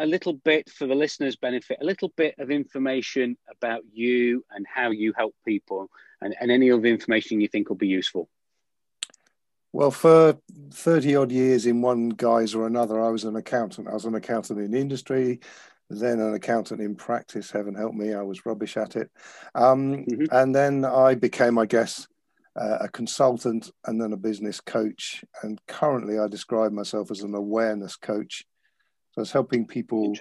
a little bit, for the listeners' benefit, a little bit of information about you and how you help people, and any other information you think will be useful. Well, for 30 odd years in one guise or another, I was an accountant. I was an accountant in industry, then an accountant in practice. Heaven help me, I was rubbish at it. And then I became, I guess, a consultant and then a business coach. And currently I describe myself as an awareness coach. So it's helping people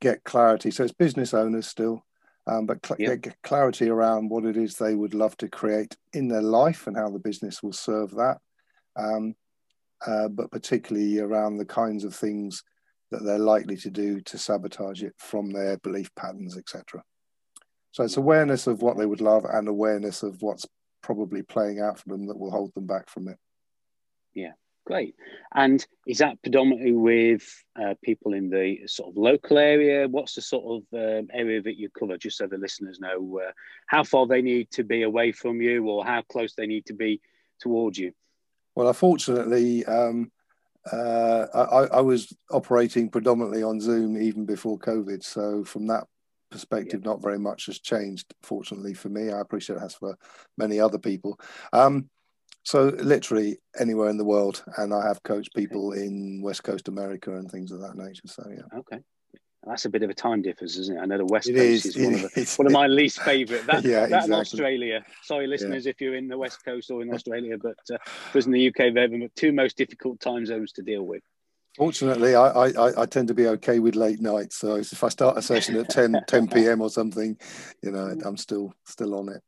get clarity. So it's business owners still, get clarity around what it is they would love to create in their life and how the business will serve that. But particularly around the kinds of things that they're likely to do to sabotage it from their belief patterns, etc. So it's awareness of what they would love and awareness of what's probably playing out for them that will hold them back from it. Yeah. Great. And is that predominantly with people in the sort of local area? What's the sort of area that you cover, just so the listeners know how far they need to be away from you or how close they need to be towards you? Well, unfortunately, I was operating predominantly on Zoom even before COVID. So from that perspective, not very much has changed, fortunately for me. I appreciate it has for many other people. So literally anywhere in the world, and I have coached people in West Coast America and things of that nature. So yeah. Okay, that's a bit of a time difference, isn't it? I know the West Coast is one of my least favourite. That and Australia. Sorry, listeners, if you're in the West Coast or in Australia, but for us in the UK, they're the two most difficult time zones to deal with. Fortunately, I tend to be okay with late nights. So if I start a session at 10 p.m. or something, you know, I'm still on it.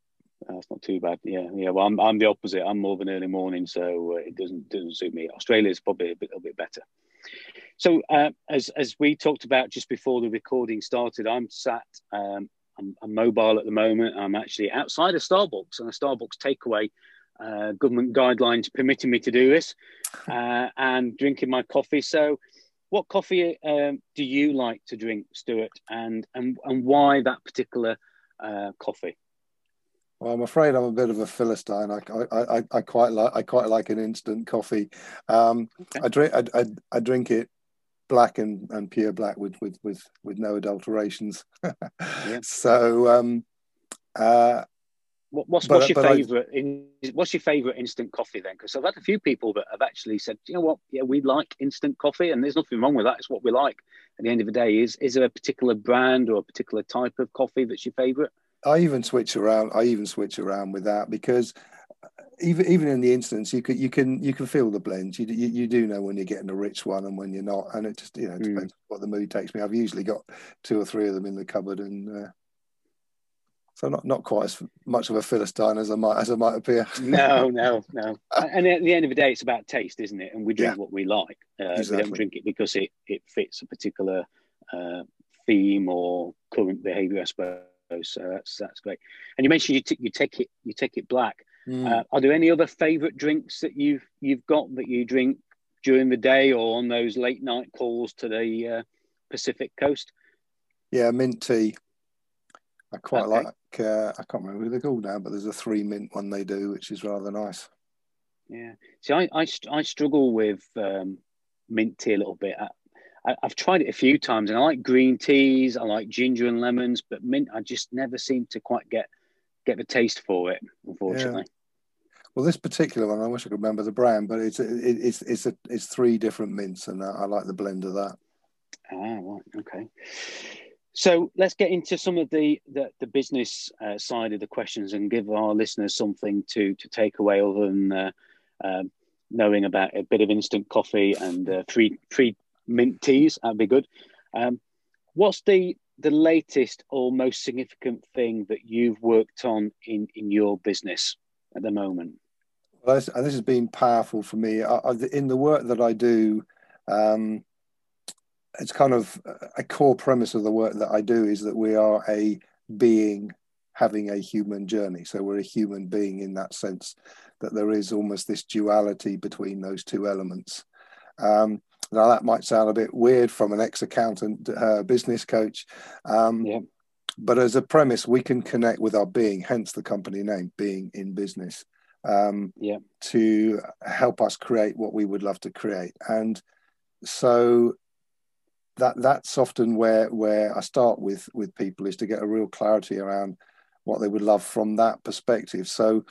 That's not too bad. Yeah. Well, I'm the opposite. I'm more of an early morning, so it doesn't suit me. Australia is probably a bit better. So as we talked about just before the recording started, I'm sat. I'm mobile at the moment. I'm actually outside of Starbucks and a Starbucks takeaway. Government guidelines permitting me to do this, and drinking my coffee. So, what coffee do you like to drink, Stuart? And why that particular coffee? Well, I'm afraid I'm a bit of a philistine. I quite like an instant coffee. I drink it black and pure black with no adulterations. So, what's your favourite instant coffee then? Because I've had a few people that have actually said, you know what, yeah, we like instant coffee, and there's nothing wrong with that. It's what we like. At the end of the day, is there a particular brand or a particular type of coffee that's your favourite? I even switch around with that, because even in the instance you can feel the blends. You do know when you're getting a rich one and when you're not, and it just depends on what the mood takes me. I've usually got two or three of them in the cupboard, and so not quite as much of a philistine as I might appear. No. And at the end of the day, it's about taste, isn't it? And we drink what we like. Exactly. We don't drink it because it fits a particular theme or current behaviour, I suppose. So that's great. And you mentioned you take it black. Are there any other favourite drinks that you've got that you drink during the day or on those late night calls to the Pacific coast? Yeah, mint tea. I quite like. I can't remember what they're called now, but there's a 3 mint one they do, which is rather nice. Yeah. See, I struggle with mint tea a little bit. I've tried it a few times, and I like green teas, I like ginger and lemons, but mint, I just never seem to quite get the taste for it, unfortunately. Yeah. Well, this particular one, I wish I could remember the brand, but it's 3 different mints, and I like the blend of that. Ah, right, okay. So let's get into some of the business side of the questions and give our listeners something to take away other than knowing about a bit of instant coffee and free mint teas. That'd be good. What's the latest or most significant thing that you've worked on in your business at the moment? Well, this has been powerful for me. In the work that I do, it's kind of a core premise of the work that I do is that we are a being having a human journey. So we're a human being in that sense that there is almost this duality between those two elements. Now that might sound a bit weird from an ex-accountant business coach, but as a premise, we can connect with our being, hence the company name, Being in Business, to help us create what we would love to create. And so that's often where I start with people, is to get a real clarity around what they would love from that perspective. So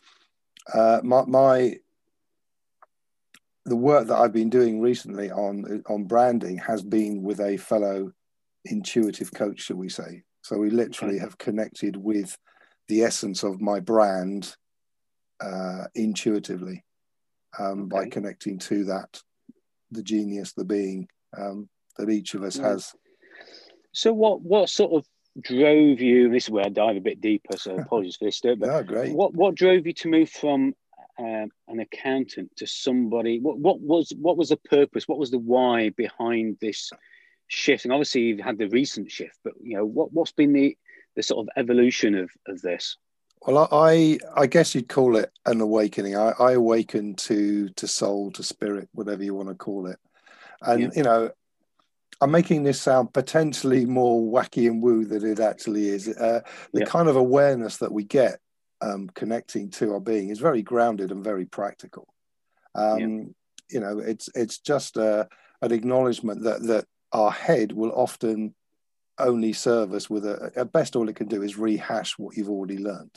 the work that I've been doing recently on branding has been with a fellow intuitive coach, shall we say. So we literally have connected with the essence of my brand intuitively by connecting to that, the genius, the being that each of us has. So what sort of drove you, this is where I dive a bit deeper, so apologies for this, but what drove you to move from an accountant to somebody? What was the purpose? What was the why behind this shift? And obviously you've had the recent shift, but you know, what's been the sort of evolution of this? Well, I guess you'd call it an awakening. I awakened to soul, to spirit, whatever you want to call it. And you know, I'm making this sound potentially more wacky and woo than it actually is. The kind of awareness that we get connecting to our being is very grounded and very practical. You know, it's just an acknowledgement that our head will often only serve us with at best, all it can do is rehash what you've already learned.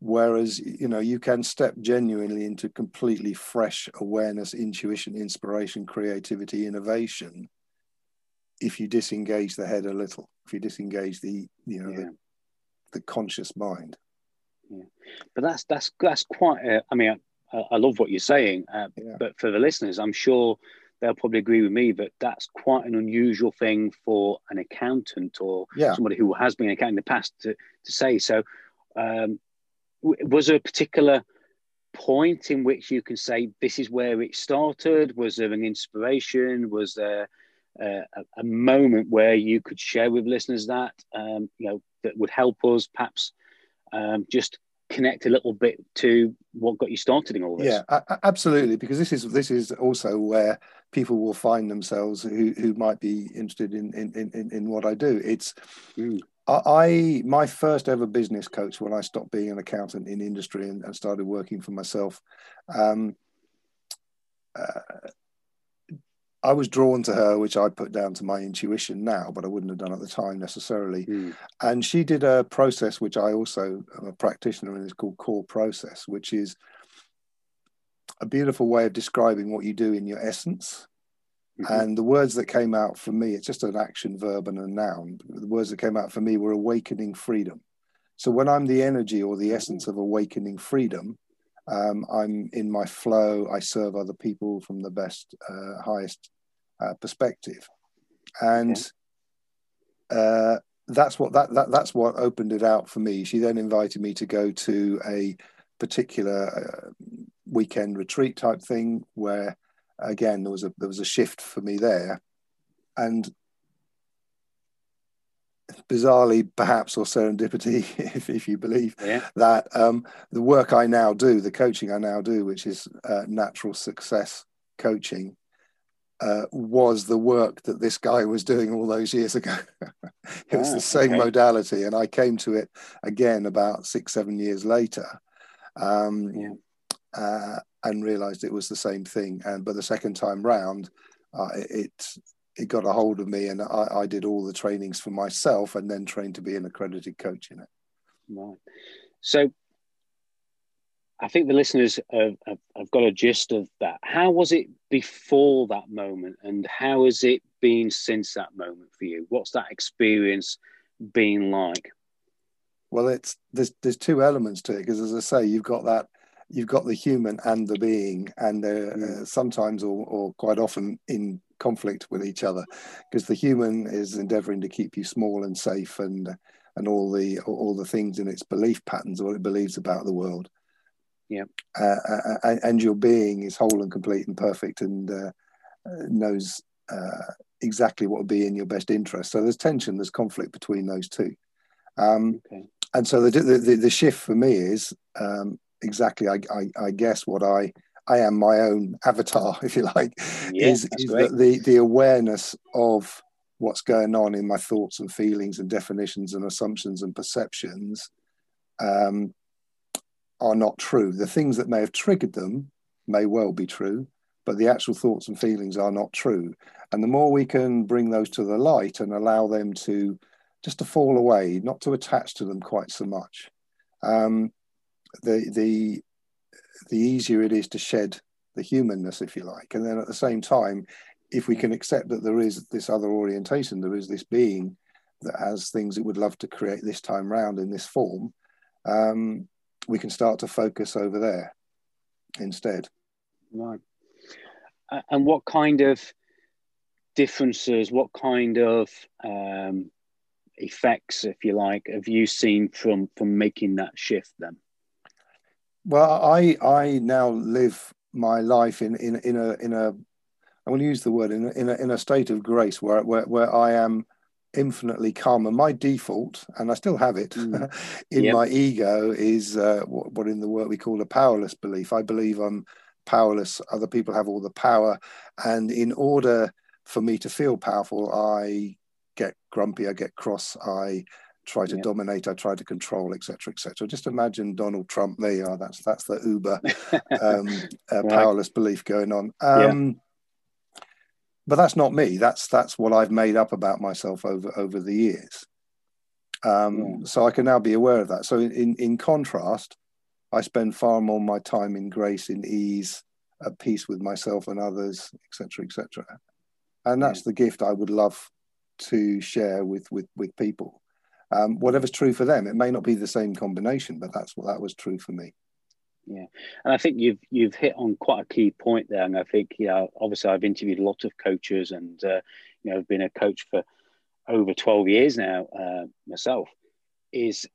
Whereas, you know, you can step genuinely into completely fresh awareness, intuition, inspiration, creativity, innovation, if you disengage the head a little, if you disengage the conscious mind. But that's quite I mean, I love what you're saying, but for the listeners, I'm sure they'll probably agree with me, but that's quite an unusual thing for an accountant or somebody who has been an accountant in the past to say. So was there a particular point in which you can say this is where it started? Was there an inspiration? Was there a moment where you could share with listeners that, you know, that would help us perhaps just connect a little bit to what got you started in all this? Absolutely, because this is also where people will find themselves who might be interested in what I do. It's my first ever business coach, when I stopped being an accountant in industry and started working for myself, I was drawn to her, which I put down to my intuition now, but I wouldn't have done at the time necessarily. And she did a process, which I also am a practitioner in, it's called core process, which is a beautiful way of describing what you do in your essence. And the words that came out for me, it's just an action verb and a noun. The words that came out for me were awakening freedom. So when I'm the energy or the essence of awakening freedom, I'm in my flow, I serve other people from the best, highest perspective. And that's what opened it out for me. She then invited me to go to a particular weekend retreat type thing where, again, there was a shift for me there. And bizarrely, perhaps, or serendipity, if you believe that, the work I now do, the coaching I now do, which is natural success coaching, was the work that this guy was doing all those years ago. It was the same modality, and I came to it again about 6-7 years later, and realized it was the same thing. And but the second time round, it got a hold of me, and I did all the trainings for myself and then trained to be an accredited coach in it. Right. So I think the listeners have got a gist of that. How was it before that moment, and how has it been since that moment for you? What's that experience been like? Well, there's two elements to it, because as I say, you've got the human and the being, and they're sometimes or quite often in conflict with each other, because the human is endeavoring to keep you small and safe and all the things in its belief patterns, what it believes about the world, and your being is whole and complete and perfect, and knows exactly what would be in your best interest. So there's tension, there's conflict between those two. And so the shift for me is exactly, I guess what I am my own avatar, if you like, is the awareness of what's going on in my thoughts and feelings and definitions and assumptions and perceptions are not true. The things that may have triggered them may well be true, but the actual thoughts and feelings are not true. And the more we can bring those to the light and allow them to just to fall away, not to attach to them quite so much, the easier it is to shed the humanness, if you like. And then at the same time, if we can accept that there is this other orientation, there is this being that has things it would love to create this time round in this form, we can start to focus over there instead. Right. And what kind of differences, what kind of effects, if you like, have you seen from making that shift then? Well, I now live my life in a I will use the word in a state of grace where I am infinitely calm, and my default, and I still have it in my ego, is what in the work we call a powerless belief. I believe I'm powerless, other people have all the power, and in order for me to feel powerful, I get grumpy, I get cross, I try to dominate, I try to control, etc., etc. Just imagine Donald Trump. There you are. That's the uber powerless belief going on. But that's not me. That's what I've made up about myself over the years. So I can now be aware of that. So in contrast, I spend far more of my time in grace, in ease, at peace with myself and others, etc., etc. And that's the gift I would love to share with people. Whatever's true for them, it may not be the same combination, but that's what that was true for me. Yeah, and I think you've hit on quite a key point there. And I think, obviously, I've interviewed a lot of coaches, and I've been a coach for over 12 years now myself. It's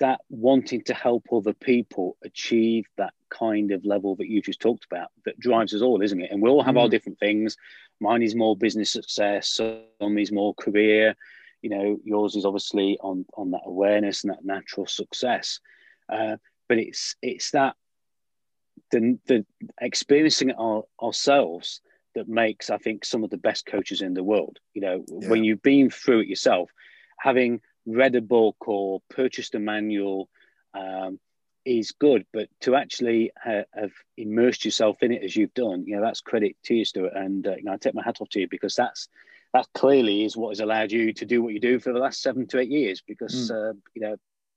that wanting to help other people achieve that kind of level that you just talked about that drives us all, isn't it? And we all have our different things. Mine is more business success. Some is more career. Yours is obviously on that awareness and that natural success. But it's that the experiencing ourselves that makes, I think, some of the best coaches in the world. When you've been through it yourself, having read a book or purchased a manual is good, but to actually have immersed yourself in it as you've done, that's credit to you, Stuart. And I take my hat off to you, because that clearly is what has allowed you to do what you do for the last 7 to 8 years, because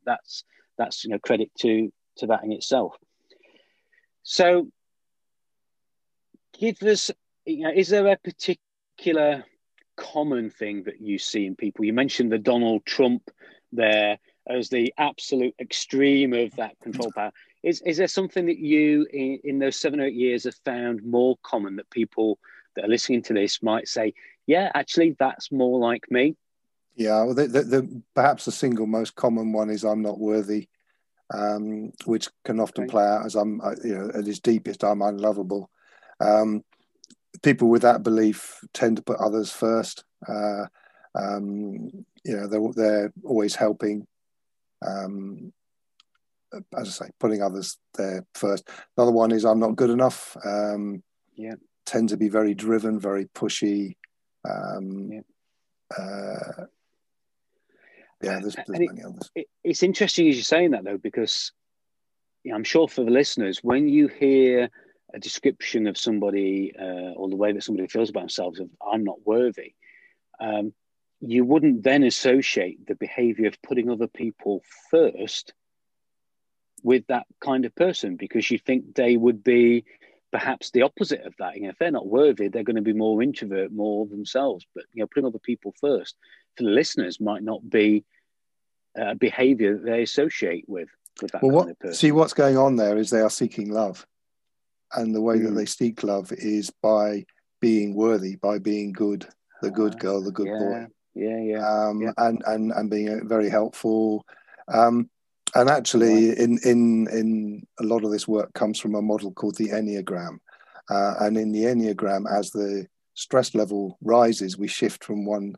that's credit to that in itself. So give us, is there a particular common thing that you see in people? You mentioned the Donald Trump there as the absolute extreme of that control power. Is there something that you in those 7 or 8 years have found more common, that people that are listening to this might say, yeah, actually, that's more like me? Yeah, well, perhaps the single most common one is I'm not worthy, which can often play out as at its deepest, I'm unlovable. People with that belief tend to put others first. They're always helping. As I say, putting others there first. Another one is I'm not good enough. Tend to be very driven, very pushy. There's many others. It's interesting as you're saying that, though, because I'm sure for the listeners, when you hear a description of somebody or the way that somebody feels about themselves of I'm not worthy, you wouldn't then associate the behavior of putting other people first with that kind of person, because you think they would be perhaps the opposite of that. If they're not worthy, they're going to be more introvert, more themselves. But putting other people first, for the listeners, might not be a behaviour that they associate with that kind of person. See, what's going on there is they are seeking love, and the way that they seek love is by being worthy, by being good, the good girl, the good boy, and being very helpful. And actually, in a lot of this work comes from a model called the Enneagram. And in the Enneagram, as the stress level rises, we shift from one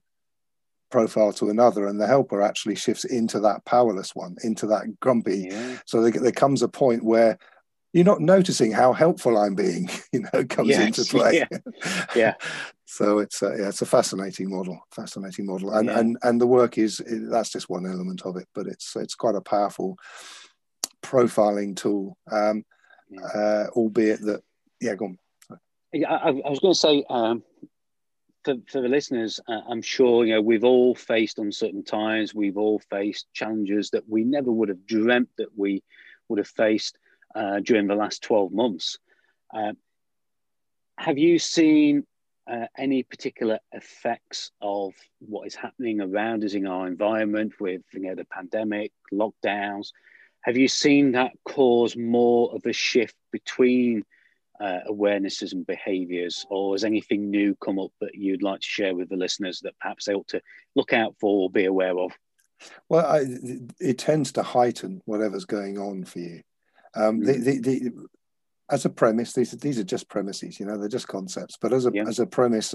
profile to another, and the helper actually shifts into that powerless one, into that grumpy. Yeah. So there comes a point where you're not noticing how helpful I'm being, comes into play. Yeah. Yeah. So it's a fascinating model. And, yeah. and the work is, that's just one element of it, but it's quite a powerful profiling tool, albeit that, go on. I was going to say, for the listeners, I'm sure we've all faced uncertain times. We've all faced challenges that we never would have dreamt that we would have faced during the last 12 months. Have you seen any particular effects of what is happening around us in our environment with the pandemic, lockdowns? Have you seen that cause more of a shift between awarenesses and behaviours, or has anything new come up that you'd like to share with the listeners that perhaps they ought to look out for or be aware of? Well, it tends to heighten whatever's going on for you. As a premise, these are just premises, they're just concepts. But as a premise,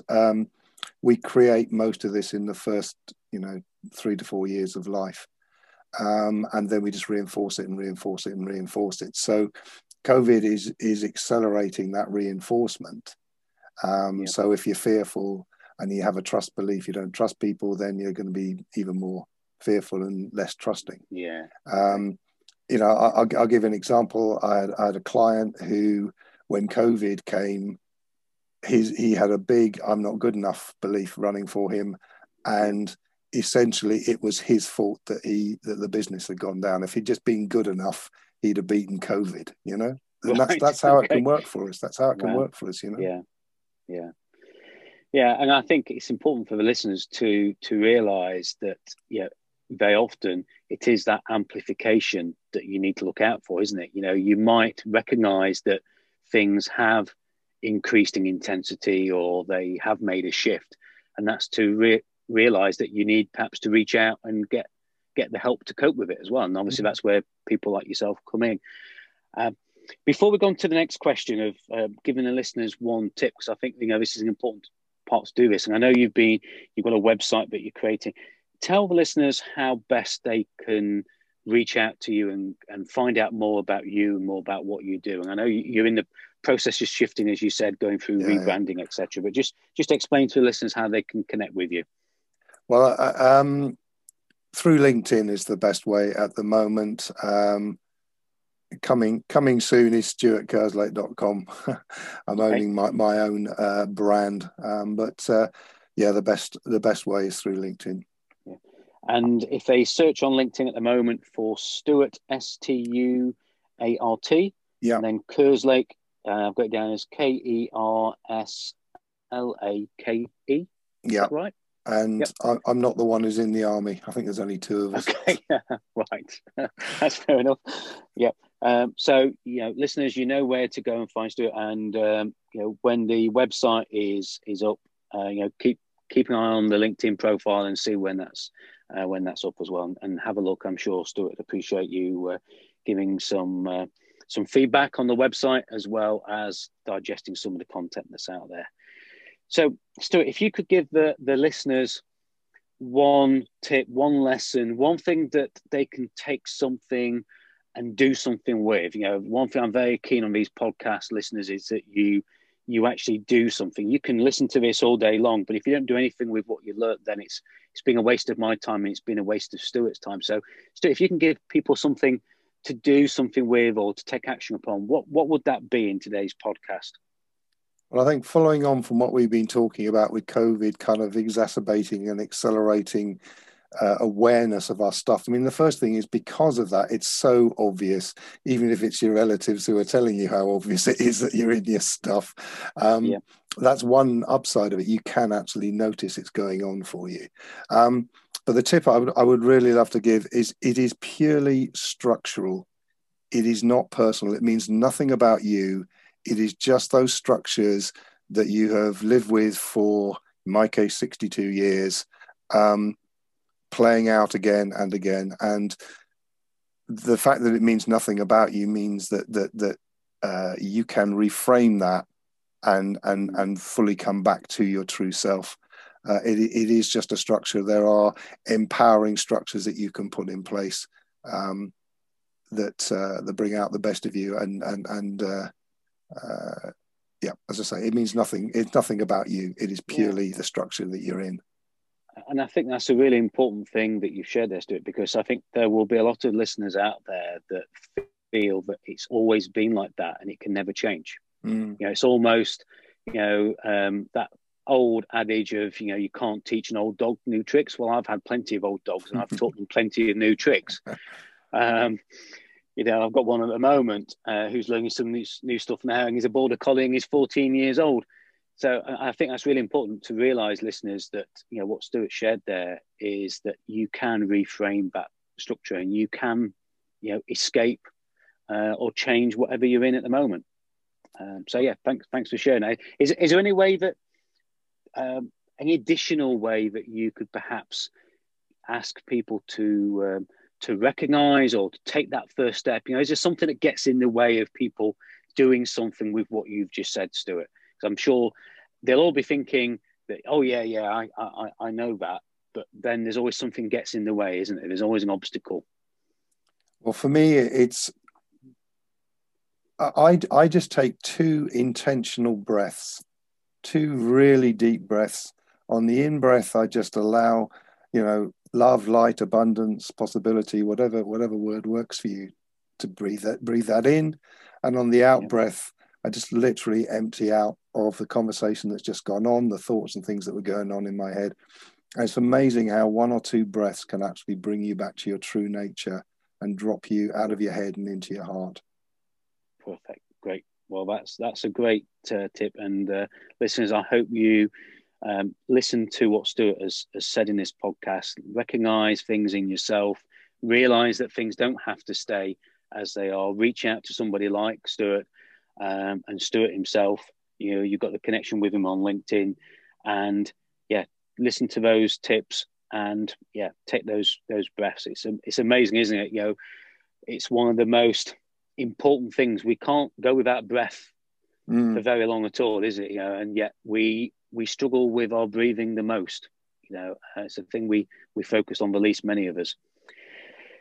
we create most of this in the first 3 to 4 years of life, and then we just reinforce it. So COVID is accelerating that reinforcement. So if you're fearful and you have a trust belief, you don't trust people, then you're going to be even more fearful and less trusting. Yeah. I'll give an example. I had a client who, when COVID came, he had a big "I'm not good enough" belief running for him, and essentially it was his fault that the business had gone down. If he'd just been good enough, he'd have beaten COVID, And right. that's how it can work for us. That's how it can work for us, Yeah. And I think it's important for the listeners to realise that, very often it is that amplification that you need to look out for, isn't it? You might recognise that things have increased in intensity or they have made a shift, and that's to realise that you need perhaps to reach out and get the help to cope with it as well. And obviously that's where people like yourself come in. Before we go on to the next question of giving the listeners one tip, because I think this is an important part to do this, and I know you've got a website that you're creating. Tell the listeners how best they can reach out to you and find out more about you and more about what you do. And I know you're in the process of shifting, as you said, going through rebranding, etc. But just explain to the listeners how they can connect with you. Well, through LinkedIn is the best way at the moment. Coming soon is stuartkerslake.com. I'm owning my own brand, the best way is through LinkedIn. Yeah. And if they search on LinkedIn at the moment for Stuart, Stuart, and then Kerslake, I've got it down as Kerslake. Yeah, right. And I'm not the one who's in the army. I think there's only two of us. Okay, right. That's fair enough. Yeah. So, listeners, where to go and find Stuart. And, when the website is up, keep an eye on the LinkedIn profile and see when that's up as well. And have a look. I'm sure Stuart would appreciate you giving some feedback on the website, as well as digesting some of the content that's out there. So, Stuart, if you could give the listeners one tip, one lesson, one thing that they can take something and do something with. One thing I'm very keen on these podcast listeners is that you actually do something. You can listen to this all day long, but if you don't do anything with what you learnt, then it's been a waste of my time and it's been a waste of Stuart's time. So, Stuart, if you can give people something to do something with or to take action upon, what would that be in today's podcast? Well, I think following on from what we've been talking about with COVID kind of exacerbating and accelerating awareness of our stuff. I mean, the first thing is, because of that, it's so obvious, even if it's your relatives who are telling you how obvious it is that you're in your stuff. That's one upside of it. You can actually notice it's going on for you. But the tip I would really love to give is, it is purely structural. It is not personal. It means nothing about you. It is just those structures that you have lived with for, in my case, 62 years, playing out again and again. And the fact that it means nothing about you means that you can reframe that and fully come back to your true self. It is just a structure. There are empowering structures that you can put in place that bring out the best of you. And yeah, as I say, it means nothing. It's nothing about you. It is purely the structure that you're in. And I think that's a really important thing that you've shared there, Stuart, because I think there will be a lot of listeners out there that feel that it's always been like that and it can never change. Mm. You know, it's almost, you know, that old adage of, you know, you can't teach an old dog new tricks. Well, I've had plenty of old dogs and I've taught them plenty of new tricks. You know, I've got one at the moment who's learning some new stuff now, and he's a border collie and he's 14 years old. So I think that's really important to realise, listeners, that, you know, what Stuart shared there is that you can reframe that structure and you can, you know, escape or change whatever you're in at the moment. So yeah, thanks for sharing. Is there any way that, any additional way that you could perhaps ask people to recognise or to take that first step? You know, is there something that gets in the way of people doing something with what you've just said, Stuart? I'm sure they'll all be thinking that, oh yeah, I know that, but then there's always something gets in the way, isn't it? There's always an obstacle. Well, for me, it's I just take two intentional breaths, two really deep breaths. On the in breath, I just allow, you know, love, light, abundance, possibility, whatever word works for you, to breathe that in, and on the out breath, I just literally empty out of the conversation that's just gone on, the thoughts and things that were going on in my head. And it's amazing how one or two breaths can actually bring you back to your true nature and drop you out of your head and into your heart. Perfect. Great. Well, that's a great tip. And listeners, I hope you listen to what Stuart has said in this podcast, recognize things in yourself, realize that things don't have to stay as they are, reach out to somebody like Stuart, and Stuart himself. You know, you've got the connection with him on LinkedIn, and yeah, listen to those tips and yeah, take those breaths. It's amazing, isn't it? You know, it's one of the most important things. We can't go without breath for very long at all, is it? You know, and yet we struggle with our breathing the most. You know, it's a thing we focus on the least, many of us.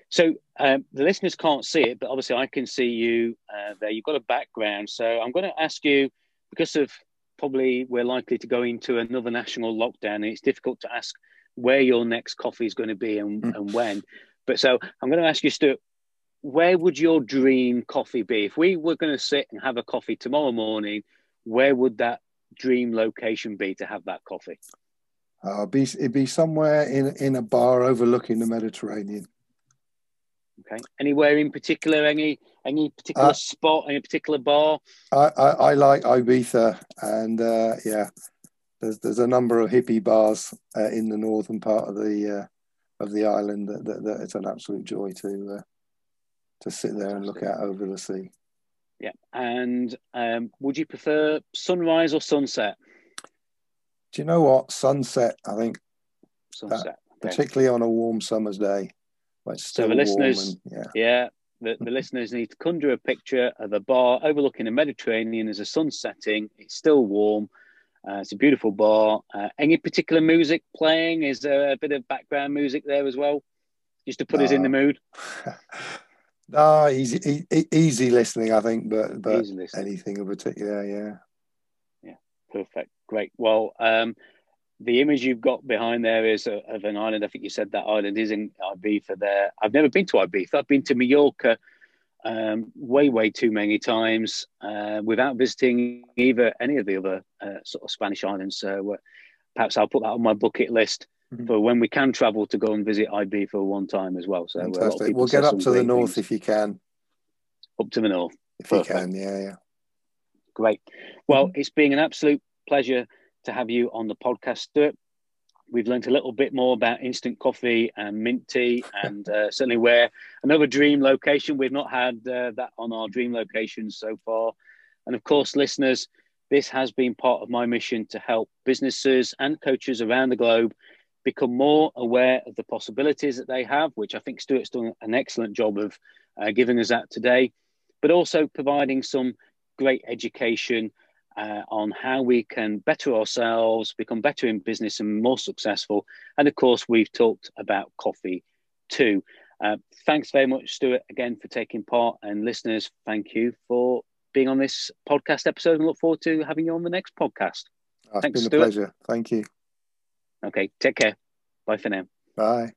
So the listeners can't see it, but obviously I can see you there. You've got a background. So I'm going to ask you, because of probably we're likely to go into another national lockdown, and it's difficult to ask where your next coffee is going to be and when. But so I'm going to ask you, Stuart, where would your dream coffee be? If we were going to sit and have a coffee tomorrow morning, where would that dream location be to have that coffee? It'd be somewhere in a bar overlooking the Mediterranean. Okay. Anywhere in particular? Any particular spot? Any particular bar? I like Ibiza, and yeah, there's a number of hippie bars in the northern part of the island that it's an absolute joy to sit there and look out over the sea. Yeah, and would you prefer sunrise or sunset? Do you know what? Sunset, I think. Sunset, okay. Particularly on a warm summer's day. So the listeners, the listeners need to conjure a picture of a bar overlooking the Mediterranean as a sun setting. It's still warm. It's a beautiful bar. Any particular music playing? Is there a bit of background music there as well, just to put us in the mood? No, easy listening, I think. But anything in particular, yeah. Perfect, great. Well, the image you've got behind there is of an island. I think you said that island is in Ibiza there. I've never been to Ibiza. I've been to Mallorca way too many times without visiting either any of the other sort of Spanish islands. So perhaps I'll put that on my bucket list for when we can travel, to go and visit Ibiza one time as well. So fantastic. We'll get up to the north if you can. Up to the north. If you can, yeah. Great. Well, it's been an absolute pleasure to have you on the podcast, Stuart. We've learned a little bit more about instant coffee and mint tea, and certainly where another dream location. We've not had that on our dream locations so far. And of course, listeners, this has been part of my mission to help businesses and coaches around the globe become more aware of the possibilities that they have, which I think Stuart's done an excellent job of giving us that today, but also providing some great education on how we can better ourselves, become better in business and more successful. And of course, we've talked about coffee too. Thanks very much, Stuart, again, for taking part. And listeners, thank you for being on this podcast episode, and look forward to having you on the next podcast. It's been a pleasure. Thank you. Okay, take care. Bye for now. Bye.